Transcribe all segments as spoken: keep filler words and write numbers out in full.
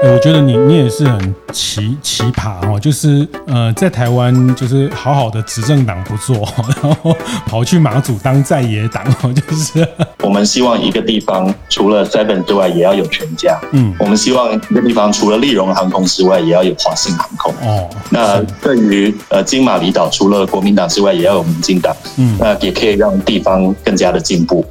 欸、我觉得你你也是很奇奇葩哦，就是呃，在台湾就是好好的执政党不做，然后跑去马祖当在野党哦，就是我们希望一个地方除了 Seven 之外，也要有全家。嗯，我们希望一个地方除了立荣航空之外，也要有华信航空。哦，那对于呃金马离岛，除了国民党之外，也要有民进党。嗯，那也可以让地方更加的进步。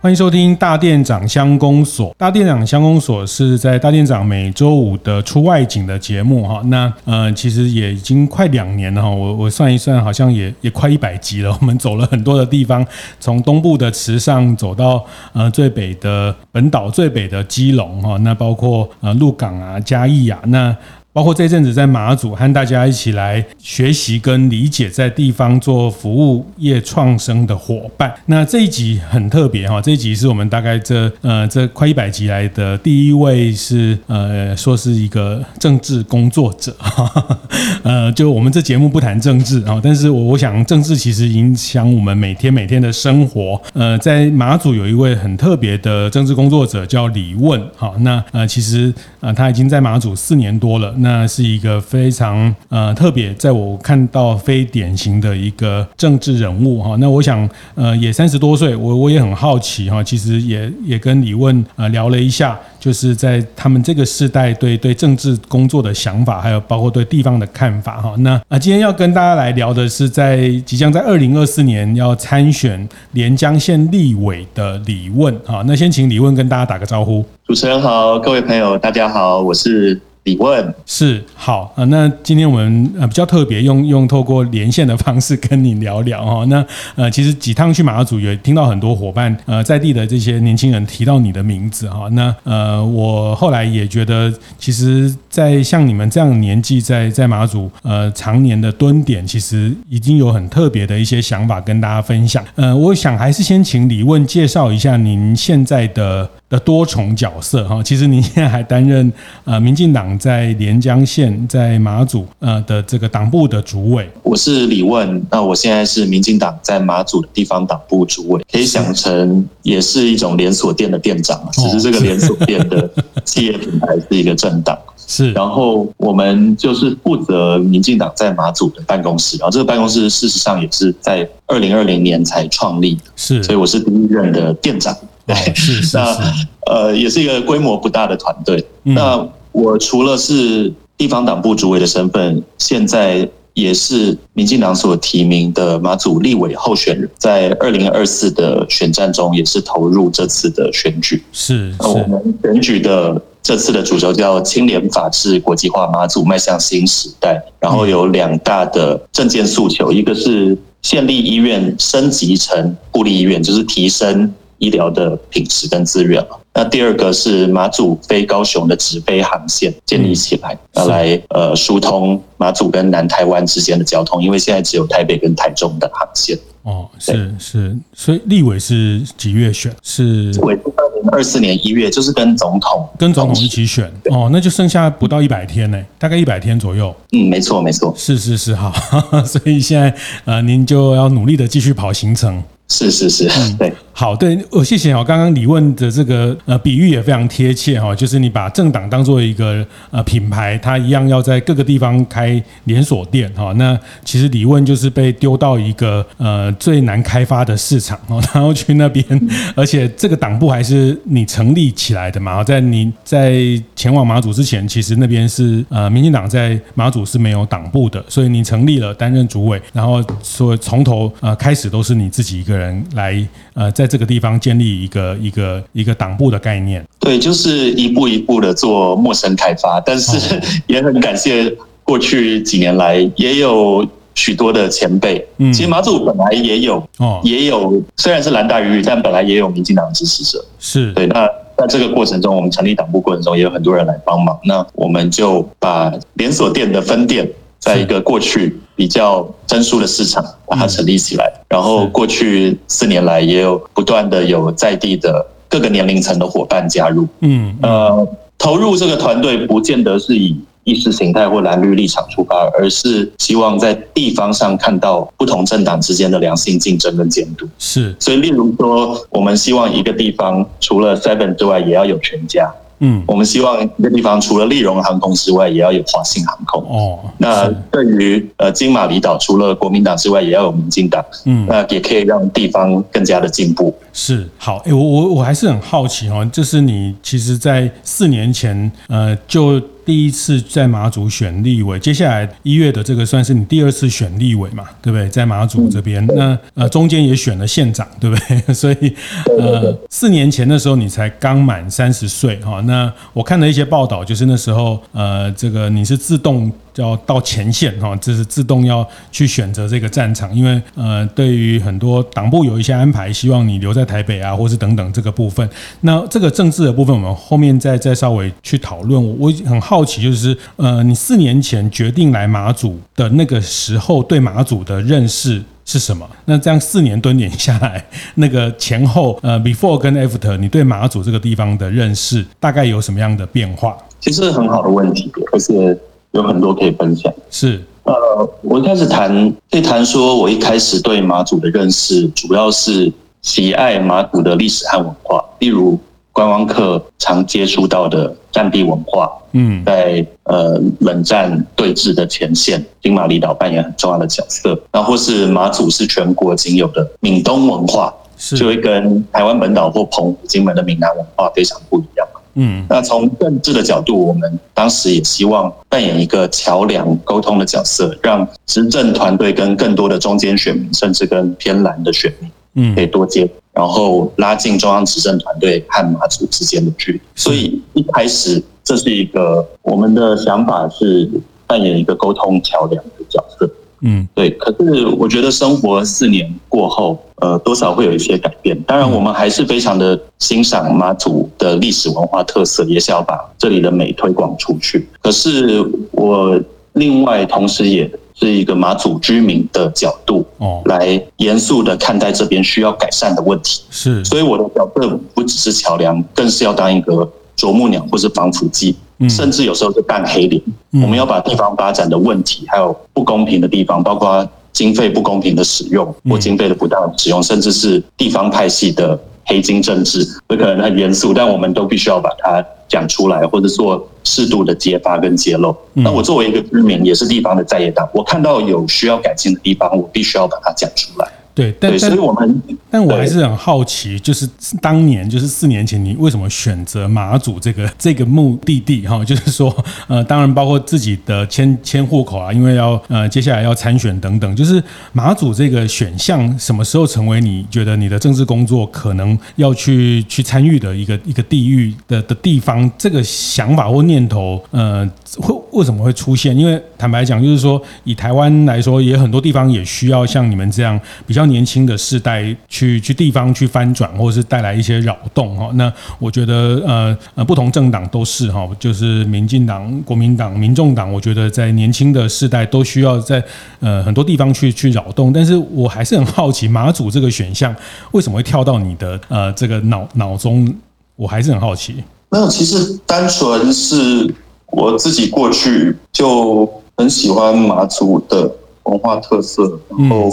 欢迎收听大店长乡公所。大店长乡公所是在大店长每周五的出外景的节目哈。那呃，其实也已经快两年了哈。我我算一算，好像也也快一百集了。我们走了很多的地方，从东部的池上走到呃最北的本岛最北的基隆哈。那包括呃鹿港啊、嘉义啊，那包括这阵子在马祖和大家一起来学习跟理解在地方做服务业创生的伙伴。那这一集很特别哈，这一集是我们大概这呃这快一百集来的第一位是呃说是一个政治工作者呵呵呃就我们这节目不谈政治啊，但是我我想政治其实影响我们每天每天的生活。呃，在马祖有一位很特别的政治工作者叫李问哈，那呃其实呃他已经在马祖四年多了。那是一个非常呃特别，在我看到非典型的一个政治人物哈。那我想呃也三十多岁，我我也很好奇哈。其实也也跟李问呃聊了一下，就是在他们这个世代对对政治工作的想法，还有包括对地方的看法哈。那啊、呃、今天要跟大家来聊的是在即将在二零二四年要参选连江县立委的李问哈。那先请李问跟大家打个招呼。主持人好，各位朋友大家好，我是。李问是好、呃、那今天我们、呃、比较特别用用透过连线的方式跟你聊聊哈、哦。那呃，其实几趟去马祖也听到很多伙伴呃在地的这些年轻人提到你的名字哈、哦。那呃，我后来也觉得，其实，在像你们这样的年纪在，在在马祖呃常年的蹲点，其实已经有很特别的一些想法跟大家分享。呃，我想还是先请李问介绍一下您现在的。的多重角色哈，其实您现在还担任呃民进党在连江县在马祖呃的这个党部的主委。我是李问，那我现在是民进党在马祖的地方党部主委，可以想成也是一种连锁店的店长，只是这个连锁店的企业品牌是一个政党。是，然后我们就是负责民进党在马祖的办公室，然后这个办公室事实上也是在二零二零年才创立的，是，所以我是第一任的店长。对，是是是，那呃也是一个规模不大的团队。嗯、那我除了是地方党部主委的身份，现在也是民进党所提名的马祖立委候选人，在二零二四的选战中也是投入这次的选举。是，是那我们选举的这次的主轴叫"青年法治国际化马祖迈向新时代"，然后有两大的政见诉求，嗯、一个是县立医院升级成部立医院，就是提升。医疗的品质跟资源。那第二个是马祖飞高雄的直飞航线建立起来，嗯、来呃疏通马祖跟南台湾之间的交通，因为现在只有台北跟台中的航线。哦，是是，所以立委是几月选？是立委是二零二四年一月，就是跟总统跟总统一起选。哦，那就剩下不到一百天呢，大概一百天左右。嗯，没错没错，是是是，好，所以现在呃您就要努力的继续跑行程。是是是，对，嗯、好，对，我谢谢哦。刚刚李问的这个呃比喻也非常贴切哈、哦，就是你把政党当作一个呃品牌，它一样要在各个地方开连锁店哈、哦。那其实李问就是被丢到一个呃最难开发的市场哦，然后去那边，而且这个党部还是你成立起来的嘛，在你在前往马祖之前，其实那边是呃民进党在马祖是没有党部的，所以你成立了担任主委，然后所以从头呃开始都是你自己一个人。人来呃，在这个地方建立一个一个一个党部的概念，对，就是一步一步的做陌生开发，但是也很感谢过去几年来也有许多的前辈，嗯，其实马祖本来也有，哦，也有，虽然是蓝大于绿，但本来也有民进党的支持者，是对那。在这个过程中，我们成立党部过程中也有很多人来帮忙，那我们就把连锁店的分店。在一个过去比较成熟的市场把它成立起来，嗯、然后过去四年来也有不断的有在地的各个年龄层的伙伴加入。嗯，呃，投入这个团队不见得是以意识形态或蓝绿立场出发，而是希望在地方上看到不同政党之间的良性竞争跟监督。是，所以例如说，我们希望一个地方除了 Seven 之外，也要有全家。嗯，我们希望一个地方除了立荣航空之外，也要有华信航空。哦，那对于呃金马离岛，除了国民党之外，也要有民进党。嗯，那也可以让地方更加的进步。是，好，欸、我我我还是很好奇哦，就是你其实，在四年前，呃，就。第一次在马祖选立委，接下来一月的这个算是你第二次选立委嘛，对不对？在马祖这边，那呃中间也选了县长，对不对？所以呃四年前的时候你才刚满三十岁哈。那我看了一些报道，就是那时候呃这个你是自动要到前线哈，这是自动要去选择这个战场，因为呃对于很多党部有一些安排，希望你留在台北啊，或是等等这个部分。那这个政治的部分，我们后面再再稍微去讨论。我很好。好奇就是，呃，你四年前决定来马祖的那个时候，对马祖的认识是什么？那这样四年蹲点下来，那个前后，呃 ，before 跟 after， 你对马祖这个地方的认识大概有什么样的变化？其实很好的问题，而且有很多可以分享。是。呃，我一开始谈，可以谈说我一开始对马祖的认识，主要是喜爱马祖的历史和文化，例如。观光客常接触到的战地文化，嗯，在呃冷战对峙的前线，金马离岛扮演很重要的角色。那或是马祖是全国仅有的闽东文化，就会跟台湾本岛或澎湖、金门的闽南文化非常不一样。嗯，那从政治的角度，我们当时也希望扮演一个桥梁沟通的角色，让执政团队跟更多的中间选民，甚至跟偏蓝的选民。嗯，可以多接，然后拉近中央执政团队和马祖之间的距离。所以一开始，这是一个我们的想法是扮演一个沟通桥梁的角色。嗯，对。可是我觉得生活四年过后，呃，多少会有一些改变。当然，我们还是非常的欣赏马祖的历史文化特色，也是要把这里的美推广出去。可是我另外同时也。是一个马祖居民的角度来严肃的看待这边需要改善的问题，是，所以我的角色不只是桥梁，更是要当一个啄木鸟或是防腐剂，甚至有时候是扮黑脸。我们要把地方发展的问题，还有不公平的地方，包括经费不公平的使用或经费的不当使用，甚至是地方派系的黑金政治，这可能很严肃，但我们都必须要把它讲出来，或者做适度的揭发跟揭露。嗯、那我作为一个居民，也是地方的在野党，我看到有需要改进的地方，我必须要把它讲出来。对，但对所以我们，但我还是很好奇，就是当年，就是四年前，你为什么选择马祖这个这个目的地？哈，就是说，呃，当然包括自己的迁迁户口啊，因为要呃接下来要参选等等，就是马祖这个选项什么时候成为你觉得你的政治工作可能要去去参与的一个一个地域的的地方？这个想法或念头，呃，会为什么会出现？因为坦白讲，就是说以台湾来说，也很多地方也需要像你们这样比较。年轻的世代去去地方去翻转，或是带来一些扰动哈。那我觉得呃呃，不同政党都是哈，就是民进党、国民党、民众党，我觉得在年轻的世代都需要在呃很多地方去去扰动。但是我还是很好奇，马祖这个选项为什么会跳到你的呃这个脑脑中？我还是很好奇。那其实单纯是我自己过去就很喜欢马祖的文化特色，然后。嗯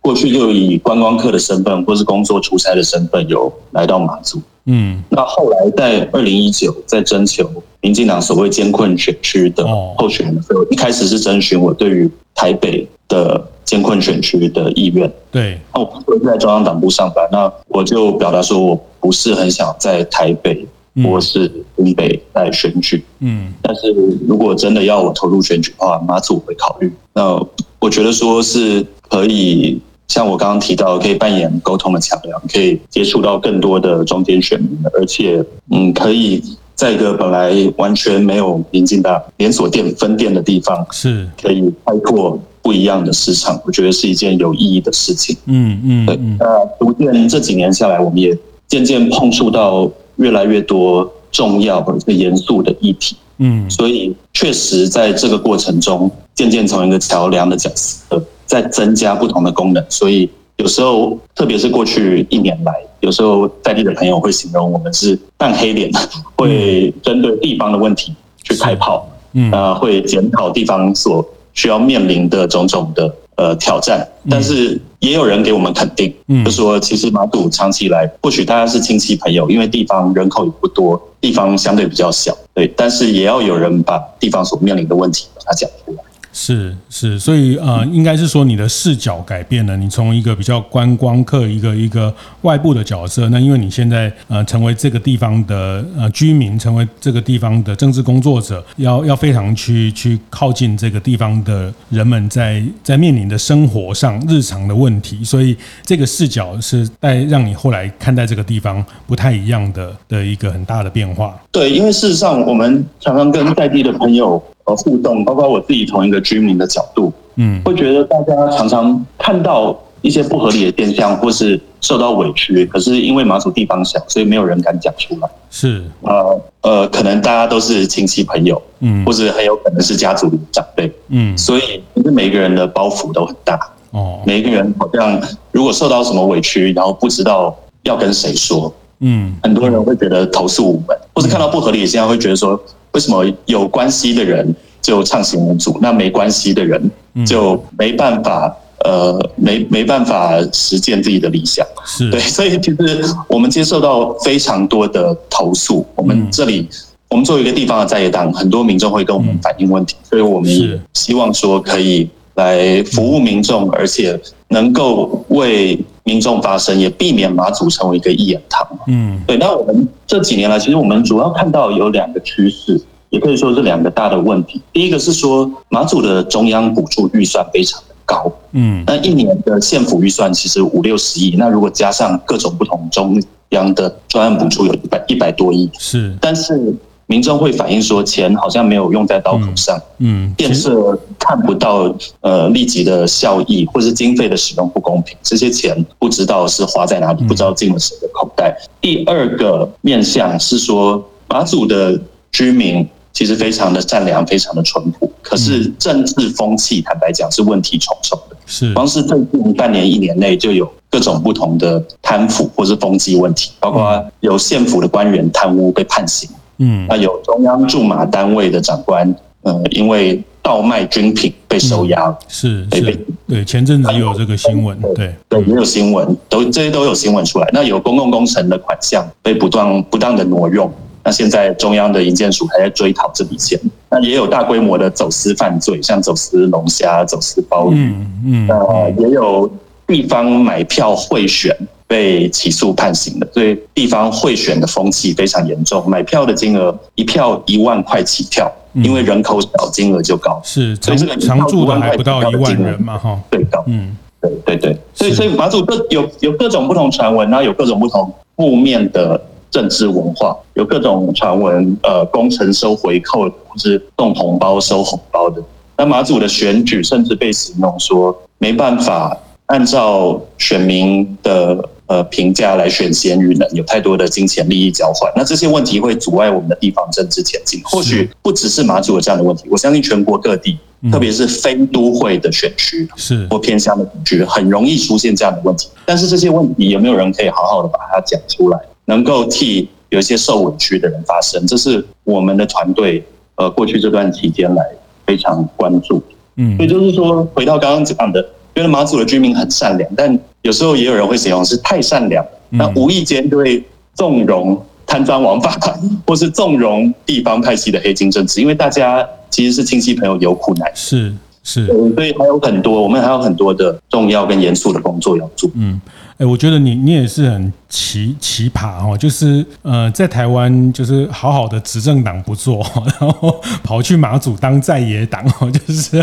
过去就以观光客的身份，或是工作出差的身份，有来到马祖。嗯，那后来在二零一九，在征求民进党所谓艰困选区的候选人的时候，一开始是征询我对于台北的艰困选区的意愿。对，那我不是在中央党部上班，那我就表达说我不是很想在台北或是新北来选举。嗯，但是如果真的要我投入选举的话，马祖会考虑。那我觉得说是可以。像我刚刚提到，可以扮演沟通的桥梁，可以接触到更多的中间选民，而且，嗯，可以在一个本来完全没有民进党连锁店分店的地方，是可以开拓不一样的市场。我觉得是一件有意义的事情。嗯嗯，对。那逐渐这几年下来，我们也渐渐碰触到越来越多重要而且严肃的议题。嗯，所以确实在这个过程中，渐渐从一个桥梁的角色。在增加不同的功能，所以有时候，特别是过去一年来，有时候在地的朋友会形容我们是扮黑脸，会针对地方的问题去开炮，嗯，呃，会检讨地方所需要面临的种种的呃挑战。但是也有人给我们肯定，嗯，就说其实马祖长期以来，或许大家是亲戚朋友，因为地方人口也不多，地方相对比较小，对，但是也要有人把地方所面临的问题把它讲出来。是是，所以呃，应该是说你的视角改变了，你从一个比较观光客，一个一个外部的角色，那因为你现在呃成为这个地方的呃居民，成为这个地方的政治工作者，要要非常去去靠近这个地方的人们在在面临的生活上日常的问题，所以这个视角是带让你后来看待这个地方不太一样的的一个很大的变化。对，因为事实上我们常常跟在地的朋友互动，包括我自己从一个居民的角度，嗯，会觉得大家常常看到一些不合理的现象，或是受到委屈，可是因为马祖地方小，所以没有人敢讲出来。是，呃呃，可能大家都是亲戚朋友，嗯，或是很有可能是家族长辈，嗯，所以其实每个人的包袱都很大，哦，每个人好像如果受到什么委屈，然后不知道要跟谁说，嗯，很多人会觉得投诉无门，或是看到不合理的现象会觉得说，为什么有关系的人就畅行无阻，那没关系的人就没办法，呃，没没办法实践自己的理想。是，对，所以其实我们接受到非常多的投诉。我们这里，嗯，我们作为一个地方的在野党，很多民众会跟我们反映问题，嗯，所以我们也希望说可以来服务民众，而且能够为民众发声，也避免马祖成为一个一言堂。嗯，对。那我们这几年来，其实我们主要看到有两个趋势，也可以说是两个大的问题。第一个是说，马祖的中央补助预算非常的高，嗯，那一年的县府预算其实五六十亿，那如果加上各种不同中央的专案补助，有一百一百多亿，是。但是民众会反映说，钱好像没有用在刀口上，嗯，建设看不到呃立即的效益，或是经费的使用不公平，这些钱不知道是花在哪里，不知道进了谁的口袋。第二个面向是说，马祖的居民其实非常的善良，非常的淳朴，可是政治风气坦白讲是问题重重的，是，光是最近半年一年内就有各种不同的贪腐或是风纪问题，包括有县府的官员贪污被判刑。嗯，那有中央驻马单位的长官，呃，因为倒卖军品被收押，嗯，是，是，对，前阵子也有这个新闻，对，对，也有新闻，都这些都有新闻出来。那有公共工程的款项被不当不当的挪用，那现在中央的营建署还在追讨这笔钱。那也有大规模的走私犯罪，像走私龙虾、走私鲍鱼，嗯，嗯，呃，也有地方买票贿选被起诉判刑的，所以地方贿选的风气非常严重，买票的金额一票一万块起跳，嗯，因为人口少，金额就高，是，所以这个常住的还不到一万人嘛，哈，最高，嗯，对对对，所以所以马祖各有有各种不同传闻，然后有各种不同负面的政治文化，有各种传闻，呃，工程收回扣，或是动红包收红包的。那马祖的选举甚至被形容说没办法按照选民的呃评价来选贤与能，有太多的金钱利益交换，那这些问题会阻碍我们的地方政治前进。或许不只是马祖有这样的问题，我相信全国各地，嗯，特别是非都会的选区是或偏乡的选区，很容易出现这样的问题。但是这些问题有没有人可以好好的把它讲出来，能够替有一些受委屈的人发声？这是我们的团队呃过去这段期间来非常关注。嗯，所以就是说，回到刚刚讲的。觉得马祖的居民很善良，但有时候也有人会形容是太善良，那无意间就会纵容贪赃枉法，或是纵容地方派系的黑金政治，因为大家其实是亲戚朋友，有苦难是是，所以还有很多，我们还有很多的重要跟严肃的工作要做。嗯，哎，我觉得你你也是很奇奇葩哈，就是呃，在台湾就是好好的执政党不做，然后跑去马祖当在野党哦，就是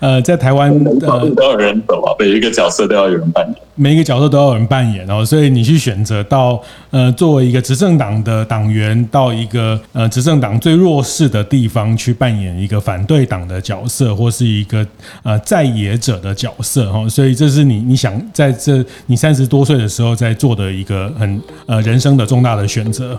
呃，在台湾呃都要有人走啊，每一个角色都要有人扮演，每一个角色都要有人扮演哦，所以你去选择到呃，作为一个执政党的党员，到一个呃执政党最弱势的地方去扮演一个反对党的角色，或是一个呃在野者的角色哈，所以这是你你想在这你三十多岁的时候在做的一个很呃人生的重大的选择。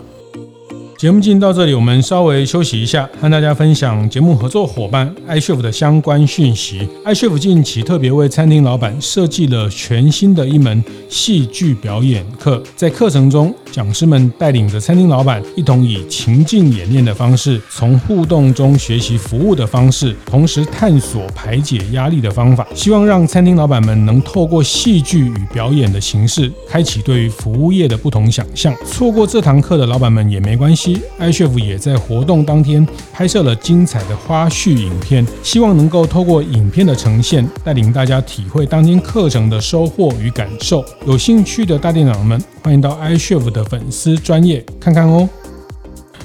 节目进行到这里，我们稍微休息一下，和大家分享节目合作伙伴 iChef 的相关讯息。iChef 近期特别为餐厅老板设计了全新的一门戏剧表演课，在课程中，讲师们带领着餐厅老板一同以情境演练的方式，从互动中学习服务的方式，同时探索排解压力的方法，希望让餐厅老板们能透过戏剧与表演的形式，开启对于服务业的不同想象。错过这堂课的老板们也没关系，iChef 也在活动当天拍摄了精彩的花絮影片，希望能够透过影片的呈现，带领大家体会当天课程的收获与感受。有兴趣的大店长们，欢迎到 iChef 的粉丝专页看看哦。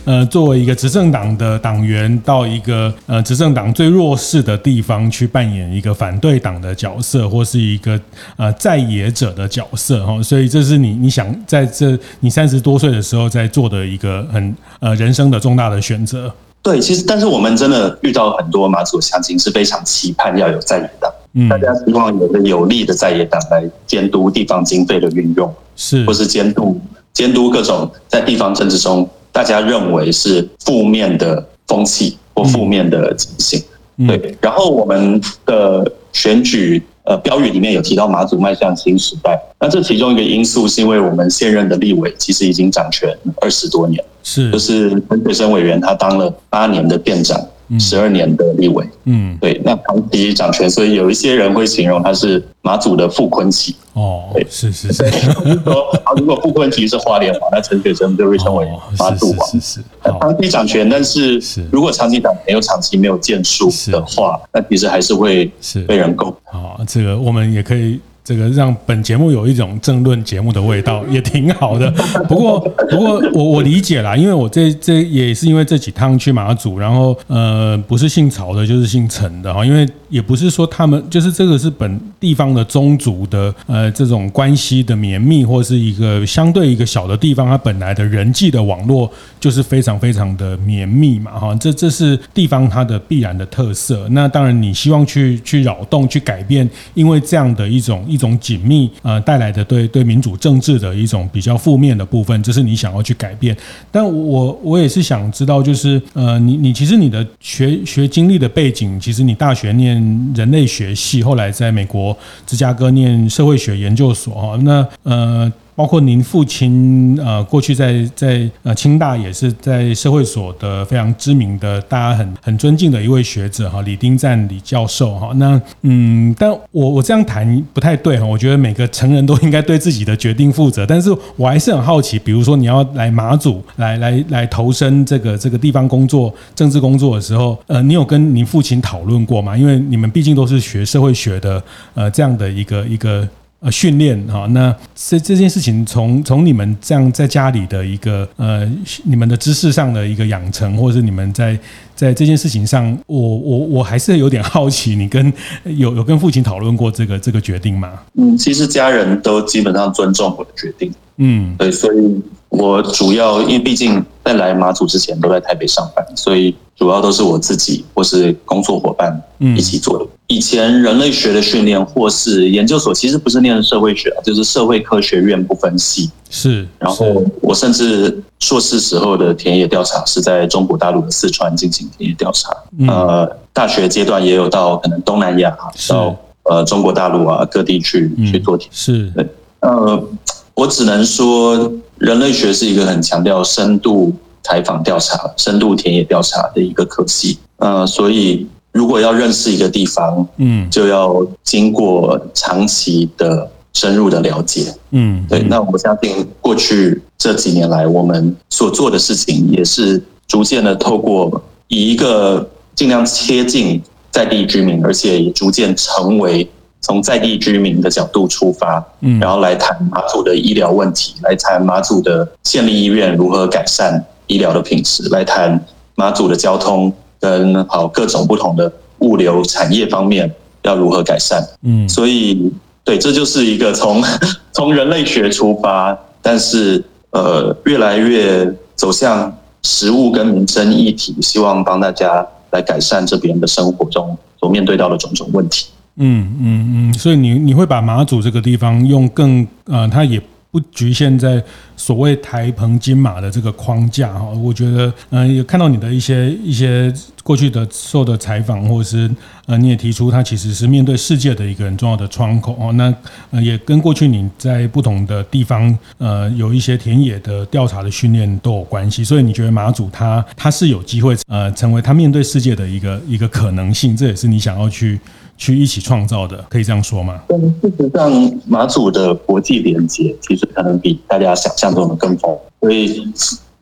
呃，作为一个执政党的党员，到一个呃执政党最弱势的地方去扮演一个反对党的角色，或是一个呃在野者的角色哈、哦，所以这是你你想在这你三十多岁的时候在做的一个很呃人生的重大的选择。对，其实但是我们真的遇到很多马祖乡亲是非常期盼要有在野党，嗯、大家希望有个有力的在野党来监督地方经费的运用，是或是监督监督各种在地方政治中。大家认为是负面的风气或负面的情形、嗯，对。然后我们的选举呃标语里面有提到马祖迈向新时代，那这其中一个因素是因为我们现任的立委其实已经掌权二十多年，是就是陈水生委员他当了八年的店长，十二年的立委，嗯，对。那长期掌权，所以有一些人会形容他是马祖的傅崐萁。哦，对，是是是。如果傅崐萁是花莲王，那陈水生就被称为马祖王。哦、是是是是。长期掌权，但是如果长期掌权又长期没有建树的话，那其实还是会被人诟病。啊、哦，这个我们也可以。这个让本节目有一种政论节目的味道，也挺好的。不过，不过我我理解啦，因为我这这也是因为这几趟去马祖，然后呃，不是姓曹的，就是姓陈的哈。因为也不是说他们就是这个是本地方的宗族的呃这种关系的绵密，或是一个相对一个小的地方，它本来的人际的网络就是非常非常的绵密嘛哈。这这是地方它的必然的特色。那当然，你希望去去扰动、去改变，因为这样的一种。一种紧密呃带来的对对民主政治的一种比较负面的部分，这是你想要去改变。但我我也是想知道，就是呃你你其实你的学学经历的背景，其实你大学念人类学系，后来在美国芝加哥念社会学研究所哈、哦，那呃。包括您父亲，呃，过去在在呃清大也是在社会所的非常知名的，大家很很尊敬的一位学者哈，李丁赞李教授哈。那嗯，但我我这样谈不太对哈，我觉得每个成人都应该对自己的决定负责。但是我还是很好奇，比如说你要来马祖来来来投身这个这个地方工作、政治工作的时候，呃，你有跟您父亲讨论过吗？因为你们毕竟都是学社会学的，呃，这样的一个一个。呃，训练哈，那这这件事情从从你们这样在家里的一个呃，你们的知识上的一个养成，或者是你们在在这件事情上，我我我还是有点好奇，你跟有有跟父亲讨论过这个这个决定吗？嗯，其实家人都基本上尊重我的决定，嗯，对，所以我主要因为毕竟在来马祖之前都在台北上班，所以主要都是我自己或是工作伙伴一起做的。嗯，以前人类学的训练或是研究所其实不是念社会学、啊、就是社会科学院不分系，是。然后我甚至硕士时候的田野调查是在中国大陆的四川进行田野调查，嗯、呃，大学阶段也有到可能东南亚、啊、到呃中国大陆啊各地去、嗯、去做田野，是。呃，我只能说人类学是一个很强调深度采访调查、深度田野调查的一个科系，呃，所以。如果要认识一个地方，嗯，就要经过长期的深入的了解，嗯，对。那我相信过去这几年来，我们所做的事情也是逐渐的透过以一个尽量贴近在地居民，而且也逐渐成为从在地居民的角度出发，嗯，然后来谈马祖的医疗问题，来谈马祖的县立医院如何改善医疗的品质，来谈马祖的交通。跟好各种不同的物流产业方面要如何改善？嗯，所以对，这就是一个从从人类学出发，但是呃，越来越走向食物跟民生议题，希望帮大家来改善这边的生活中所面对到的种种问题。嗯嗯嗯，所以你你会把马祖这个地方用更呃，它也。不局限在所谓台澎金马的这个框架哈，我觉得嗯、呃，也看到你的一些一些过去的受的采访，或者是呃，你也提出它其实是面对世界的一个很重要的窗口哦。那、呃、也跟过去你在不同的地方呃有一些田野的调查的训练都有关系，所以你觉得马祖它它是有机会呃成为它面对世界的一个一个可能性，这也是你想要去。去一起创造的，可以这样说吗？但事实上，马祖的国际连结其实可能比大家想象中的更丰富。所以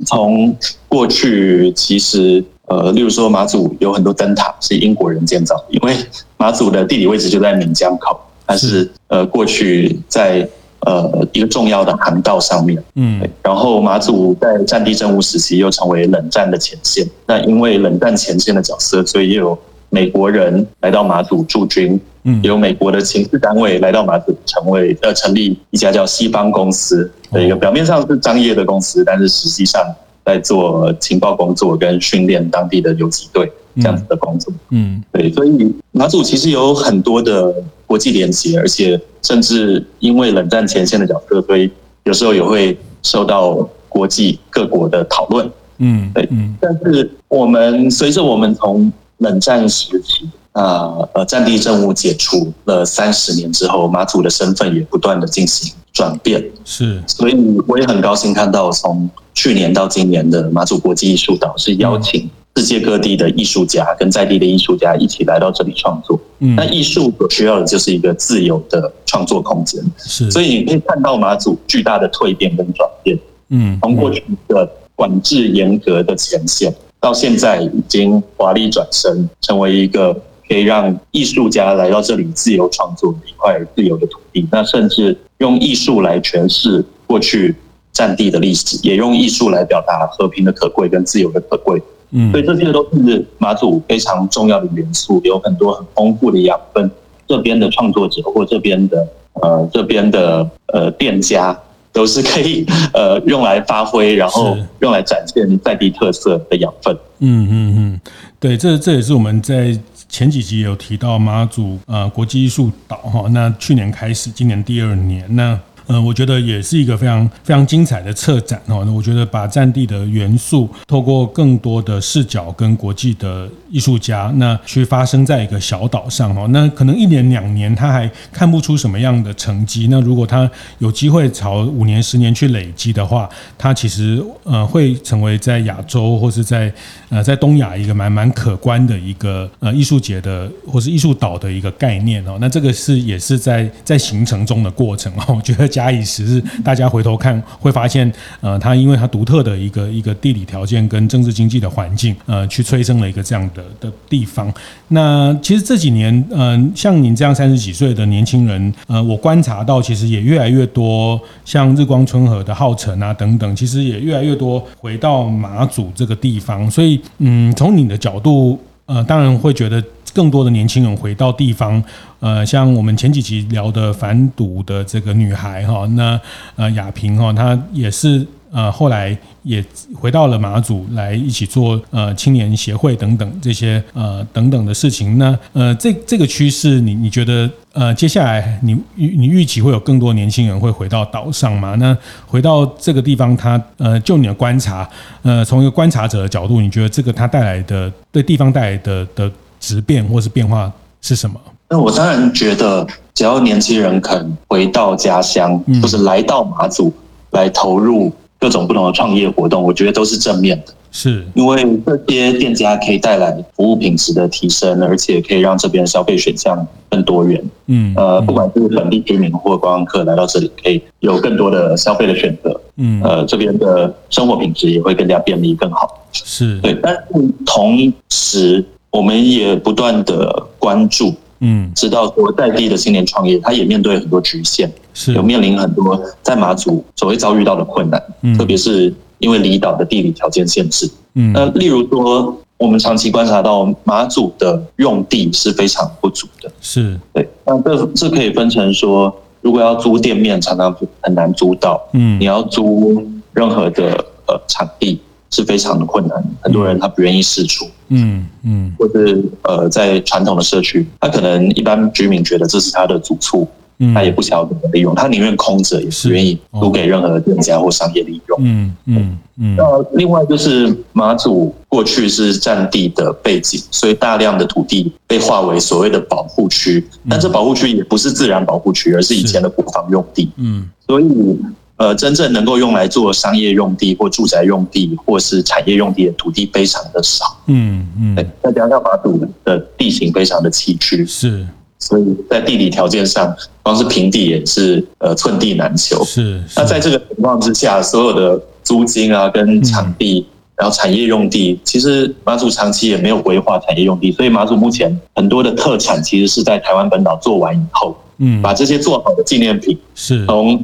从过去，其实呃，例如说马祖有很多灯塔是英国人建造的，因为马祖的地理位置就在闽江口，但是呃，过去在呃一个重要的航道上面，嗯，然后马祖在战地政务时期又成为冷战的前线。那因为冷战前线的角色，所以又有。美国人来到马祖驻军，嗯，有美国的情治单位来到马祖成为呃成立一家叫西方公司的一个表面上是商业的公司，但是实际上在做情报工作跟训练当地的游击队这样子的工作，嗯，对，所以马祖其实有很多的国际连结，而且甚至因为冷战前线的角色，所以有时候也会受到国际各国的讨论，嗯，对，嗯，但是我们随着我们从冷战时期，啊，呃，战地政务解除了三十年之后，马祖的身份也不断的进行转变。是，所以我也很高兴看到，从去年到今年的马祖国际艺术岛是邀请世界各地的艺术家跟在地的艺术家一起来到这里创作。嗯，那艺术所需要的就是一个自由的创作空间。是，所以你可以看到马祖巨大的蜕变跟转变。嗯，从过去的管制严格的前线。到现在已经华丽转身，成为一个可以让艺术家来到这里自由创作的一块自由的土地。那甚至用艺术来诠释过去战地的历史，也用艺术来表达和平的可贵跟自由的可贵。嗯，所以这些都是马祖非常重要的元素，有很多很丰富的养分。这边的创作者或这边的呃这边的呃店家。都是可以呃用来发挥，然后用来展现在地特色的养分。嗯嗯嗯，对，这这也是我们在前几集有提到马祖呃国际艺术岛哈，那去年开始，今年第二年那。呃，我觉得也是一个非常非常精彩的策展哦。我觉得把战地的元素，透过更多的视角跟国际的艺术家，那去发生在一个小岛上哦。那可能一年两年他还看不出什么样的成绩。那如果他有机会朝五年十年去累积的话，他其实呃会成为在亚洲或是在呃在东亚一个蛮蛮可观的一个呃艺术节的或是艺术岛的一个概念哦。那这个是也是在在形成中的过程哦。我觉得。假以时日，大家回头看会发现，呃，它因为它独特的一个一个地理条件跟政治经济的环境，呃，去催生了一个这样的的地方。那其实这几年，嗯、呃，像您这样三十几岁的年轻人，呃，我观察到其实也越来越多，像日光春和的浩辰啊等等，其实也越来越多回到马祖这个地方。所以，嗯，从你的角度，呃，当然会觉得。更多的年轻人回到地方，呃，像我们前几集聊的反毒的这个女孩哈、哦，那呃亚萍哈、哦，她也是呃后来也回到了马祖来一起做呃青年协会等等这些呃等等的事情。那呃这这个趋势你，你你觉得呃接下来你你预期会有更多年轻人会回到岛上吗？那回到这个地方它，它呃就你的观察，呃从一个观察者的角度，你觉得这个它带来的对地方带来的的。质变或是变化是什么？那我当然觉得，只要年轻人肯回到家乡，嗯、就是来到马祖，来投入各种不同的创业活动，我觉得都是正面的。是，因为这些店家可以带来服务品质的提升，而且可以让这边消费选项更多元。嗯，呃，不管是本地居民或观光客来到这里，可以有更多的消费的选择。嗯，呃，这边的生活品质也会更加便利、更好。是对，但是同时。我们也不断的关注，嗯，知道说在地的青年创业，他也面对很多局限，是有面临很多在马祖所会遭遇到的困难，嗯，特别是因为离岛的地理条件限制，嗯，那例如说，我们长期观察到马祖的用地是非常不足的，是对，那这这可以分成说，如果要租店面，常常很难租到，嗯，你要租任何的呃场地。是非常的困难，很多人他不愿意释出，嗯嗯，或者呃，在传统的社区，他可能一般居民觉得这是他的住处，他也不想要怎么利用，他宁愿空着，也不愿意租给任何店家或商业利用。嗯嗯嗯。那另外就是马祖过去是战地的背景，所以大量的土地被划为所谓的保护区，但这保护区也不是自然保护区，而是以前的国防用地。嗯，所以。呃，真正能够用来做商业用地或住宅用地或是产业用地的土地非常的少。嗯嗯，再加上马祖的地形非常的崎岖，是，所以在地理条件上，光是平地也是呃寸地难求。是，那在这个情况之下，所有的租金啊跟场地。嗯，然后产业用地，其实马祖长期也没有规划产业用地，所以马祖目前很多的特产其实是在台湾本岛做完以后，嗯，把这些做好的纪念品，是从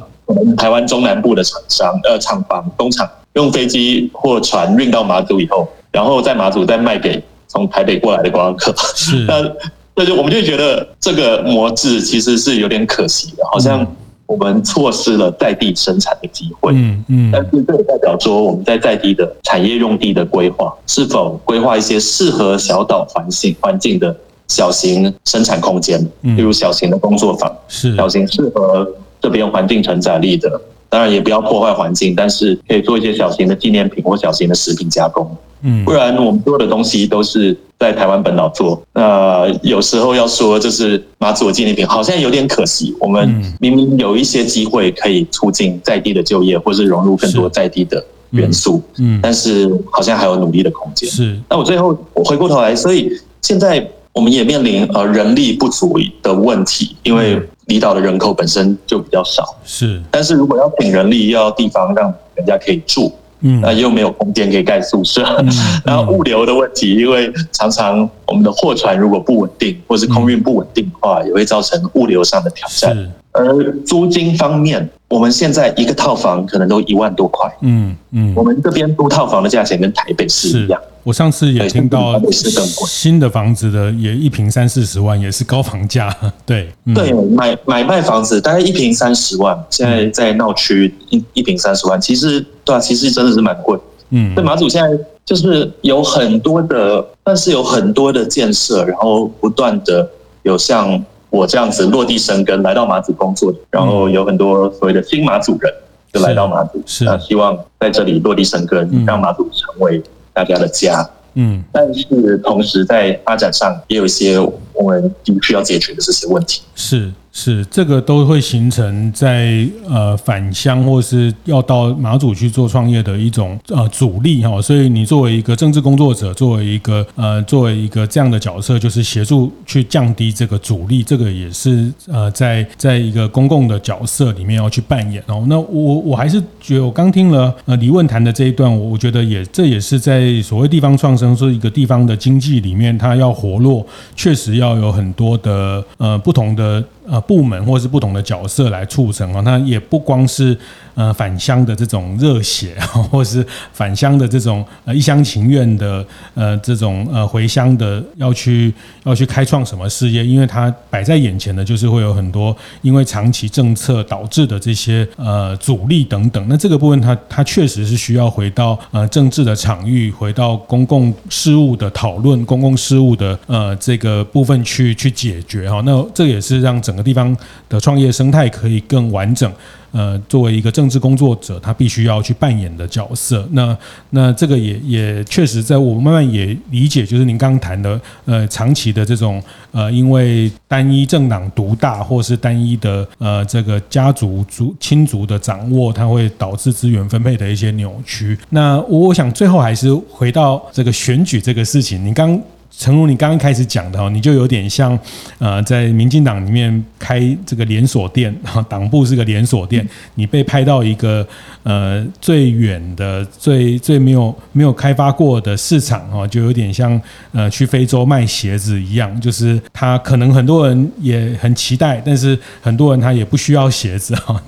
台湾中南部的厂商、呃厂房、工厂用飞机或船运到马祖以后，然后在马祖再卖给从台北过来的观光客。是，那那就我们就觉得这个模式其实是有点可惜的，好像。嗯，我们错失了在地生产的机会，嗯嗯，但是这也代表说我们在在地的产业用地的规划，是否规划一些适合小岛环境环境的小型生产空间，例如小型的工作坊，是小型适合这边环境承载力的，当然也不要破坏环境，但是可以做一些小型的纪念品或小型的食品加工。嗯，不然我们做的东西都是在台湾本岛做，那有时候要说就是马祖的纪念品好像有点可惜，我们明明有一些机会可以促进在地的就业，或是融入更多在地的元素，嗯，但是好像还有努力的空间。是，那我最后我回过头来，所以现在我们也面临呃人力不足的问题，因为离岛的人口本身就比较少，是，但是如果要请人力，要地方让人家可以住。嗯，那又没有空间可以盖宿舍，嗯，然后物流的问题，因为常常我们的货船如果不稳定，或是空运不稳定的话，也会造成物流上的挑战。而租金方面，我们现在一个套房可能都一万多块，嗯嗯，我们这边租套房的价钱跟台北市一样。我上次也听到新的房子的也一坪三四十万，也是高房价。对，嗯，对，买买卖房子大概一坪三十万，现在在闹区一一坪三十万，其实对啊，其实真的是蛮贵。嗯，那马祖现在就是有很多的，但是有很多的建设，然后不断的有像我这样子落地生根来到马祖工作，然后有很多所谓的新马祖人就来到马祖，那希望在这里落地生根，嗯，让马祖成为大家的家，嗯，但是同时在发展上也有一些我们需要解决的这些问题。是是，这个都会形成在呃返乡或是要到马祖去做创业的一种呃阻力哈，哦，所以你作为一个政治工作者，作为一个呃作为一个这样的角色，就是协助去降低这个阻力，这个也是呃在在一个公共的角色里面要去扮演哦。那我我还是觉得我刚听了呃李问坛的这一段，我我觉得也这也是在所谓地方创生，是一个地方的经济里面，它要活络，确实要有很多的呃不同的。呃，部门或是不同的角色来促成啊，那也不光是呃返乡的这种热血，或是返乡的这种呃一厢情愿的呃这种呃回乡的要去要去开创什么事业，因为它摆在眼前的就是会有很多因为长期政策导致的这些呃阻力等等。那这个部分它它确实是需要回到呃政治的场域，回到公共事务的讨论，公共事务的呃这个部分去去解决哈。那这也是让整整个地方的创业生态可以更完整，呃，作为一个政治工作者，他必须要去扮演的角色。那那这个也也确实，在我慢慢也理解，就是您刚谈的，呃，长期的这种呃，因为单一政党独大，或是单一的呃这个家族族亲族的掌握，它会导致资源分配的一些扭曲。那我想最后还是回到这个选举这个事情，您刚。诚如你刚刚开始讲的，你就有点像呃，在民进党里面开这个连锁店，党部是个连锁店，你被派到一个呃最远的、最最没有没有开发过的市场哦，就有点像呃去非洲卖鞋子一样，就是他可能很多人也很期待，但是很多人他也不需要鞋子哈。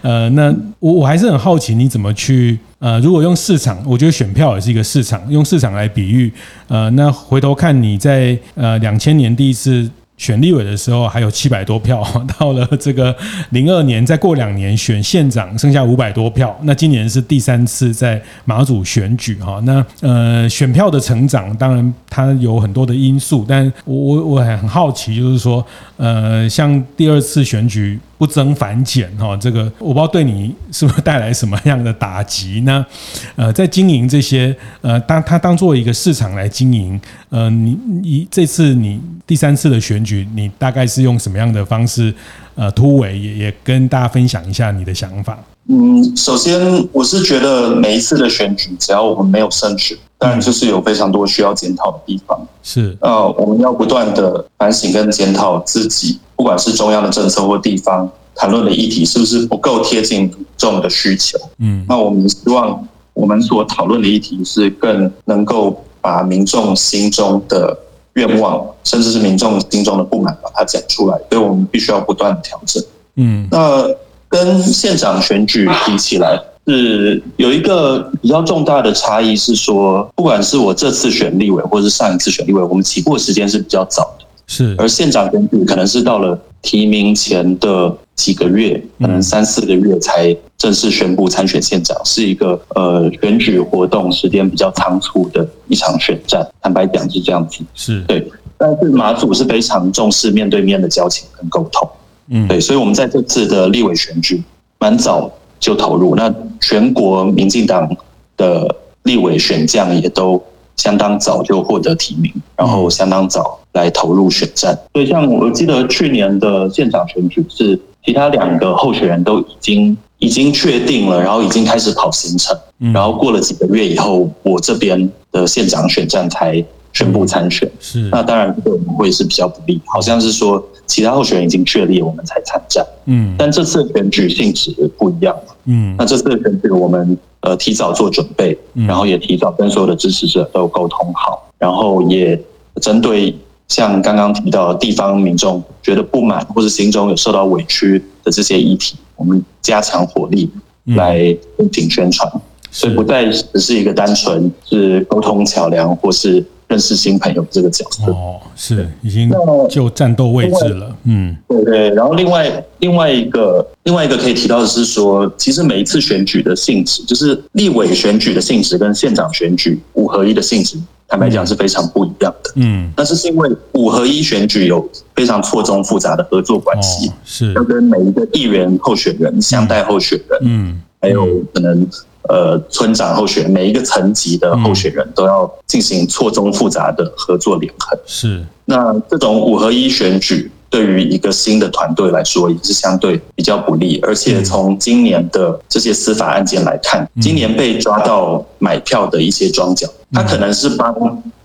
呃，那我我还是很好奇，你怎么去？呃，如果用市场，我觉得选票也是一个市场，用市场来比喻，呃，那回头看你在呃两千年第一次选立委的时候还有七百多票，到了这个零二年再过两年选县长剩下五百多票，那今年是第三次在马祖选举，那呃选票的成长当然它有很多的因素，但我我很好奇就是说呃像第二次选举不增反减，这个我不知道对你是不是带来什么样的打击呢？呃在经营这些呃当它当作一个市场来经营，呃你你这次你第三次的选举你大概是用什么样的方式呃突围， 也, 也跟大家分享一下你的想法。嗯，首先我是觉得每一次的选举只要我们没有胜选，当然就是有非常多需要检讨的地方，是呃我们要不断的反省跟检讨自己，不管是中央的政策或地方谈论的议题是不是不够贴近民众的需求。嗯，那我们希望我们所讨论的议题是更能够把民众心中的愿望甚至是民众心中的不满把它讲出来，所以我们必须要不断的调整。嗯，那跟县长选举比起来是有一个比较重大的差异，是说不管是我这次选立委或是上一次选立委，我们起步的时间是比较早的，是而县长选举可能是到了提名前的几个月，可能三四个月才正式宣布参选县长，是一个呃选举活动时间比较仓促的一场选战，坦白讲是这样子，是对。但是马祖是非常重视面对面的交情跟沟通，嗯，对，所以我们在这次的立委选举蛮早就投入，那全国民进党的立委选将也都相当早就获得提名，然后相当早来投入选战。所以像我记得去年的县长选举是其他两个候选人都已经已经确定了，然后已经开始跑行程，然后过了几个月以后，我这边的县长选战才宣布参选。是，那当然对我们会是比较不利，好像是说其他候选人已经确立我们才参战。嗯，但这次选举性质不一样嘛。嗯，那这次选举我们呃提早做准备，然后也提早跟所有的支持者都沟通好，然后也针对像刚刚提到的地方民众觉得不满或是心中有受到委屈的这些议题，我们加强火力来进行宣传，嗯，所以不再只是一个单纯是沟通桥梁或是认识新朋友这个角色。哦，是已经就战斗位置了。嗯，对对。然后另外另外一个另外一个可以提到的是说，其实每一次选举的性质，就是立委选举的性质跟县长选举五合一的性质，坦白讲是非常不一样的。嗯，那这是因为五合一选举有非常错综复杂的合作关系，哦，是要跟每一个议员候选人、乡代候选人，嗯，还有可能。呃，村长候选人每一个层级的候选人都要进行错综复杂的合作联合。是，那这种五合一选举对于一个新的团队来说也是相对比较不利，而且从今年的这些司法案件来看，今年被抓到买票的一些庄脚，他可能是帮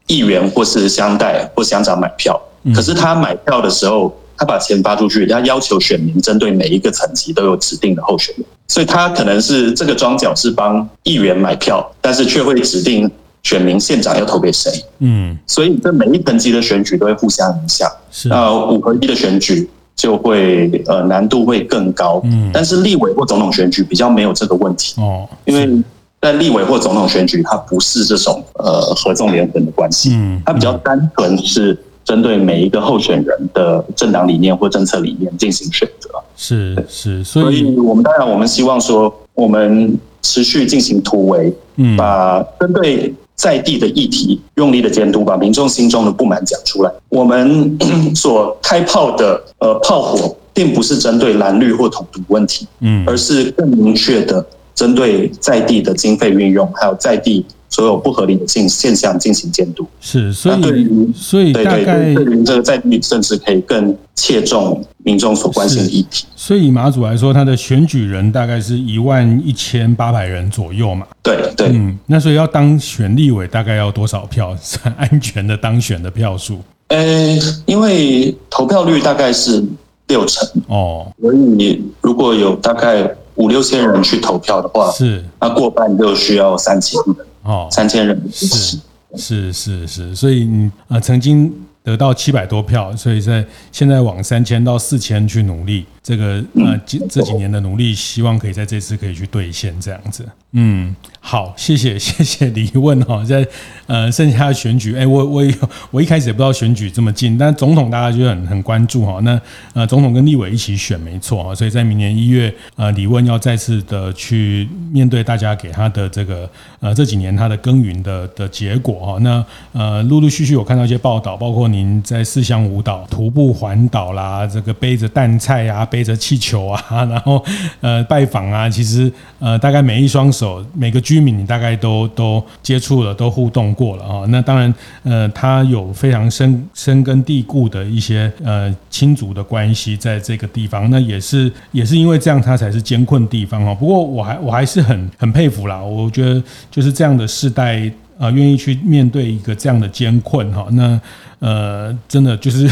议员或是乡代或乡长买票，可是他买票的时候，他把钱发出去，他要求选民针对每一个层级都有指定的候选人，所以他可能是这个庄脚是帮议员买票，但是却会指定选民县长要投给谁。嗯，所以这每一层级的选举都会互相影响。是，那五合一的选举就会呃难度会更高。嗯，但是立委或总统选举比较没有这个问题。哦，因为在立委或总统选举，它不是这种呃合纵连横的关系。嗯，它比较单纯是针对每一个候选人的政党理念或政策理念进行选择。是是，所以，所以我们当然我们希望说，我们持续进行突围，嗯，把针对在地的议题用力的监督，把民众心中的不满讲出来。我们所开炮的呃炮火，并不是针对蓝绿或统独问题，嗯，而是更明确的针对在地的经费运用，还有在地所有不合理的现象进行监督。是，所以对于所以大概对于这个在地甚至可以更切中民众所关心的议题。所以以马祖来说，他的选举人大概是一万一千八百人左右嘛。对对，嗯，那所以要当选立委大概要多少票算安全的当选的票数？呃、欸，因为投票率大概是六成哦，所以你如果有大概五六千人去投票的话，是那过半就需要三千人。哦，三千人是是是是，所以你啊、呃，曾经得到七百多票，所以在现在往三千到四千去努力。这个呃这几年的努力，希望可以在这次可以去兑现这样子。嗯，好，谢谢谢谢李问哈、哦，在呃剩下的选举，哎，我我我一开始也不知道选举这么近，但总统大家就很很关注哈、哦。那呃总统跟立委一起选没错哈、哦，所以在明年一月，呃李问要再次的去面对大家给他的这个呃这几年他的耕耘的的结果哈、哦。那呃陆陆续续我看到一些报道，包括您在四乡五岛徒步环岛啦，这个背着淡菜啊，背着气球啊，然后呃拜访啊，其实呃大概每一双手每个居民你大概都都接触了，都互动过了啊、哦。那当然呃他有非常深深根蒂固的一些呃亲族的关系在这个地方，那也是也是因为这样他才是艰困地方哈、哦。不过我还我还是很很佩服啦，我觉得就是这样的世代。啊、呃，愿意去面对一个这样的艰困哈，那呃，真的就是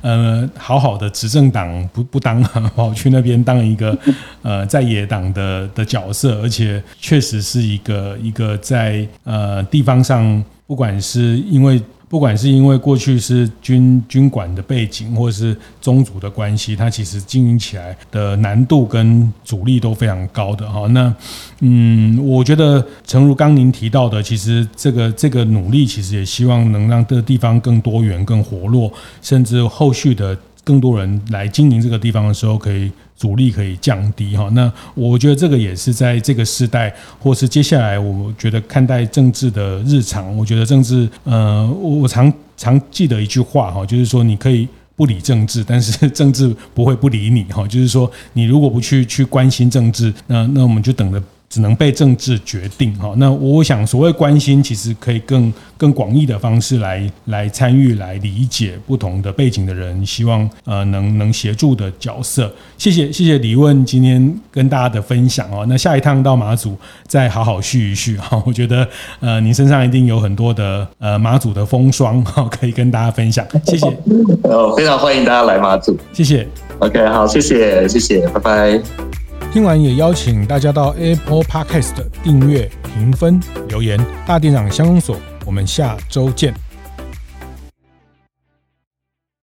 呃，好好的执政党不不当啊，跑去那边当一个呃在野党的的角色，而且确实是一个一个在呃地方上，不管是因为。不管是因为过去是军军管的背景，或是宗族的关系，它其实经营起来的难度跟阻力都非常高的哈。那嗯，我觉得诚如刚您提到的，其实这个这个努力，其实也希望能让这个地方更多元、更活络，甚至后续的更多人来经营这个地方的时候，可以。阻力可以降低哈，那我觉得这个也是在这个世代，或是接下来我觉得看待政治的日常，我觉得政治，呃，我常常记得一句话哈，就是说你可以不理政治，但是政治不会不理你哈，就是说你如果不去去关心政治，那那我们就等着。只能被政治决定哈，那我想所谓关心，其实可以更更广义的方式来来参与、来理解不同的背景的人，希望呃能能协助的角色。谢谢谢谢李问今天跟大家的分享哦，那下一趟到马祖再好好续一续哈，我觉得呃您身上一定有很多的呃马祖的风霜哈，可以跟大家分享。谢谢，哦，非常欢迎大家来马祖。谢谢 ，OK， 好，谢谢谢谢，拜拜。听完也邀请大家到 Apple Podcast 订阅、评分、留言。大店长相公所，我们下周见。